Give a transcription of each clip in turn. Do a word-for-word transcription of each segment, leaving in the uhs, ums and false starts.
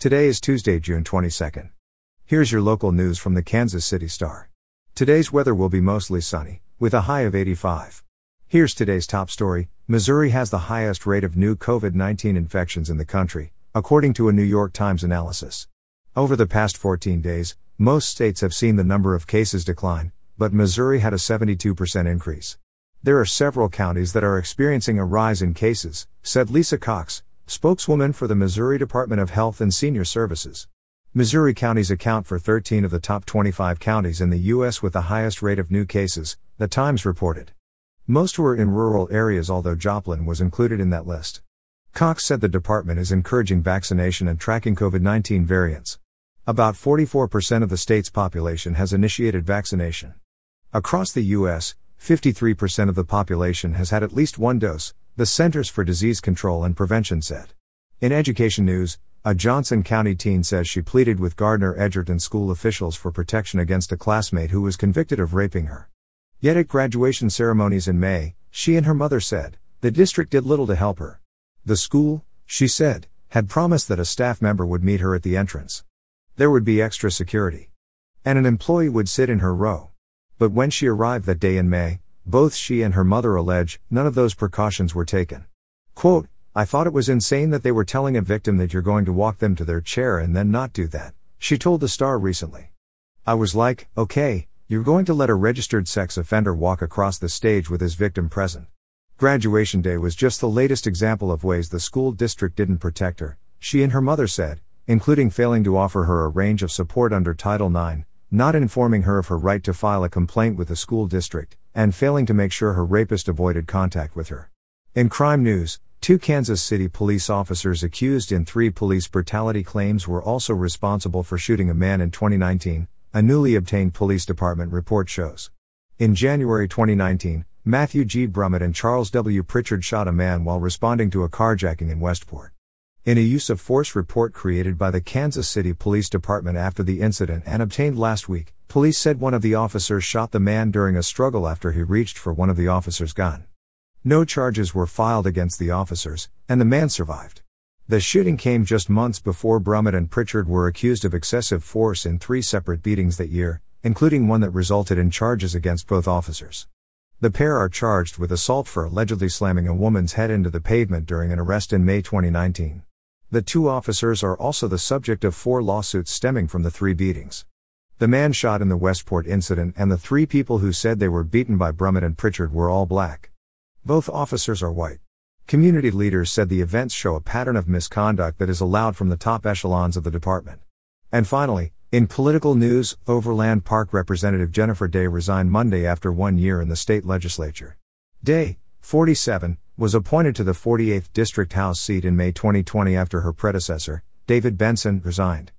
Today is Tuesday, June twenty-second. Here's your local news from the Kansas City Star. Today's weather will be mostly sunny, with a high of eighty-five. Here's today's top story. Missouri has the highest rate of new COVID nineteen infections in the country, according to a New York Times analysis. Over the past fourteen days, most states have seen the number of cases decline, but Missouri had a seventy-two percent increase. There are several counties that are experiencing a rise in cases, said Lisa Cox, spokeswoman for the Missouri Department of Health and Senior Services. Missouri counties account for thirteen of the top twenty-five counties in the U S with the highest rate of new cases, The Times reported. Most were in rural areas, although Joplin was included in that list. Cox said the department is encouraging vaccination and tracking COVID nineteen variants. About forty-four percent of the state's population has initiated vaccination. Across the U S, fifty-three percent of the population has had at least one dose, the Centers for Disease Control and Prevention said. In education news, a Johnson County teen says she pleaded with Gardner Edgerton school officials for protection against a classmate who was convicted of raping her. Yet at graduation ceremonies in May, she and her mother said, the district did little to help her. The school, she said, had promised that a staff member would meet her at the entrance. There would be extra security. And an employee would sit in her row. But when she arrived that day in May, both she and her mother allege none of those precautions were taken. Quote, I thought it was insane that they were telling a victim that you're going to walk them to their chair and then not do that, she told the Star recently. I was like, okay, you're going to let a registered sex offender walk across the stage with his victim present. Graduation day was just the latest example of ways the school district didn't protect her, she and her mother said, including failing to offer her a range of support under Title nine, not informing her of her right to file a complaint with the school district, and failing to make sure her rapist avoided contact with her. In crime news, two Kansas City police officers accused in three police brutality claims were also responsible for shooting a man in twenty nineteen, a newly obtained police department report shows. In January twenty nineteen, Matthew G. Brummett and Charles W. Pritchard shot a man while responding to a carjacking in Westport. In a use of force report created by the Kansas City Police Department after the incident and obtained last week, police said one of the officers shot the man during a struggle after he reached for one of the officer's gun. No charges were filed against the officers, and the man survived. The shooting came just months before Brummett and Pritchard were accused of excessive force in three separate beatings that year, including one that resulted in charges against both officers. The pair are charged with assault for allegedly slamming a woman's head into the pavement during an arrest in May twenty nineteen. The two officers are also the subject of four lawsuits stemming from the three beatings. The man shot in the Westport incident and the three people who said they were beaten by Brummett and Pritchard were all black. Both officers are white. Community leaders said the events show a pattern of misconduct that is allowed from the top echelons of the department. And finally, in political news, Overland Park Representative Jennifer Day resigned Monday after one year in the state legislature. Day, forty-seven, was appointed to the forty-eighth District House seat in May twenty twenty after her predecessor, David Benson, resigned.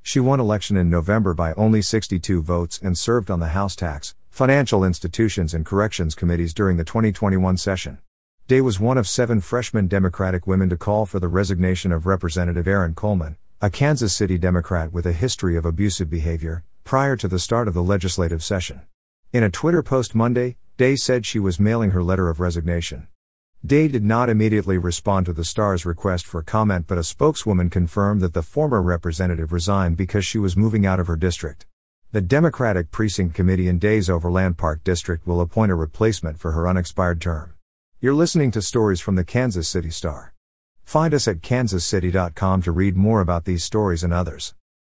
She won election in November by only sixty-two votes and served on the House Tax, Financial Institutions and Corrections Committees during the twenty twenty-one session. Day was one of seven freshman Democratic women to call for the resignation of Representative Aaron Coleman, a Kansas City Democrat with a history of abusive behavior, prior to the start of the legislative session. In a Twitter post Monday, Day said she was mailing her letter of resignation. Day did not immediately respond to the Star's request for comment, but a spokeswoman confirmed that the former representative resigned because she was moving out of her district. The Democratic Precinct Committee in Day's Overland Park district will appoint a replacement for her unexpired term. You're listening to stories from the Kansas City Star. Find us at kansas city dot com to read more about these stories and others.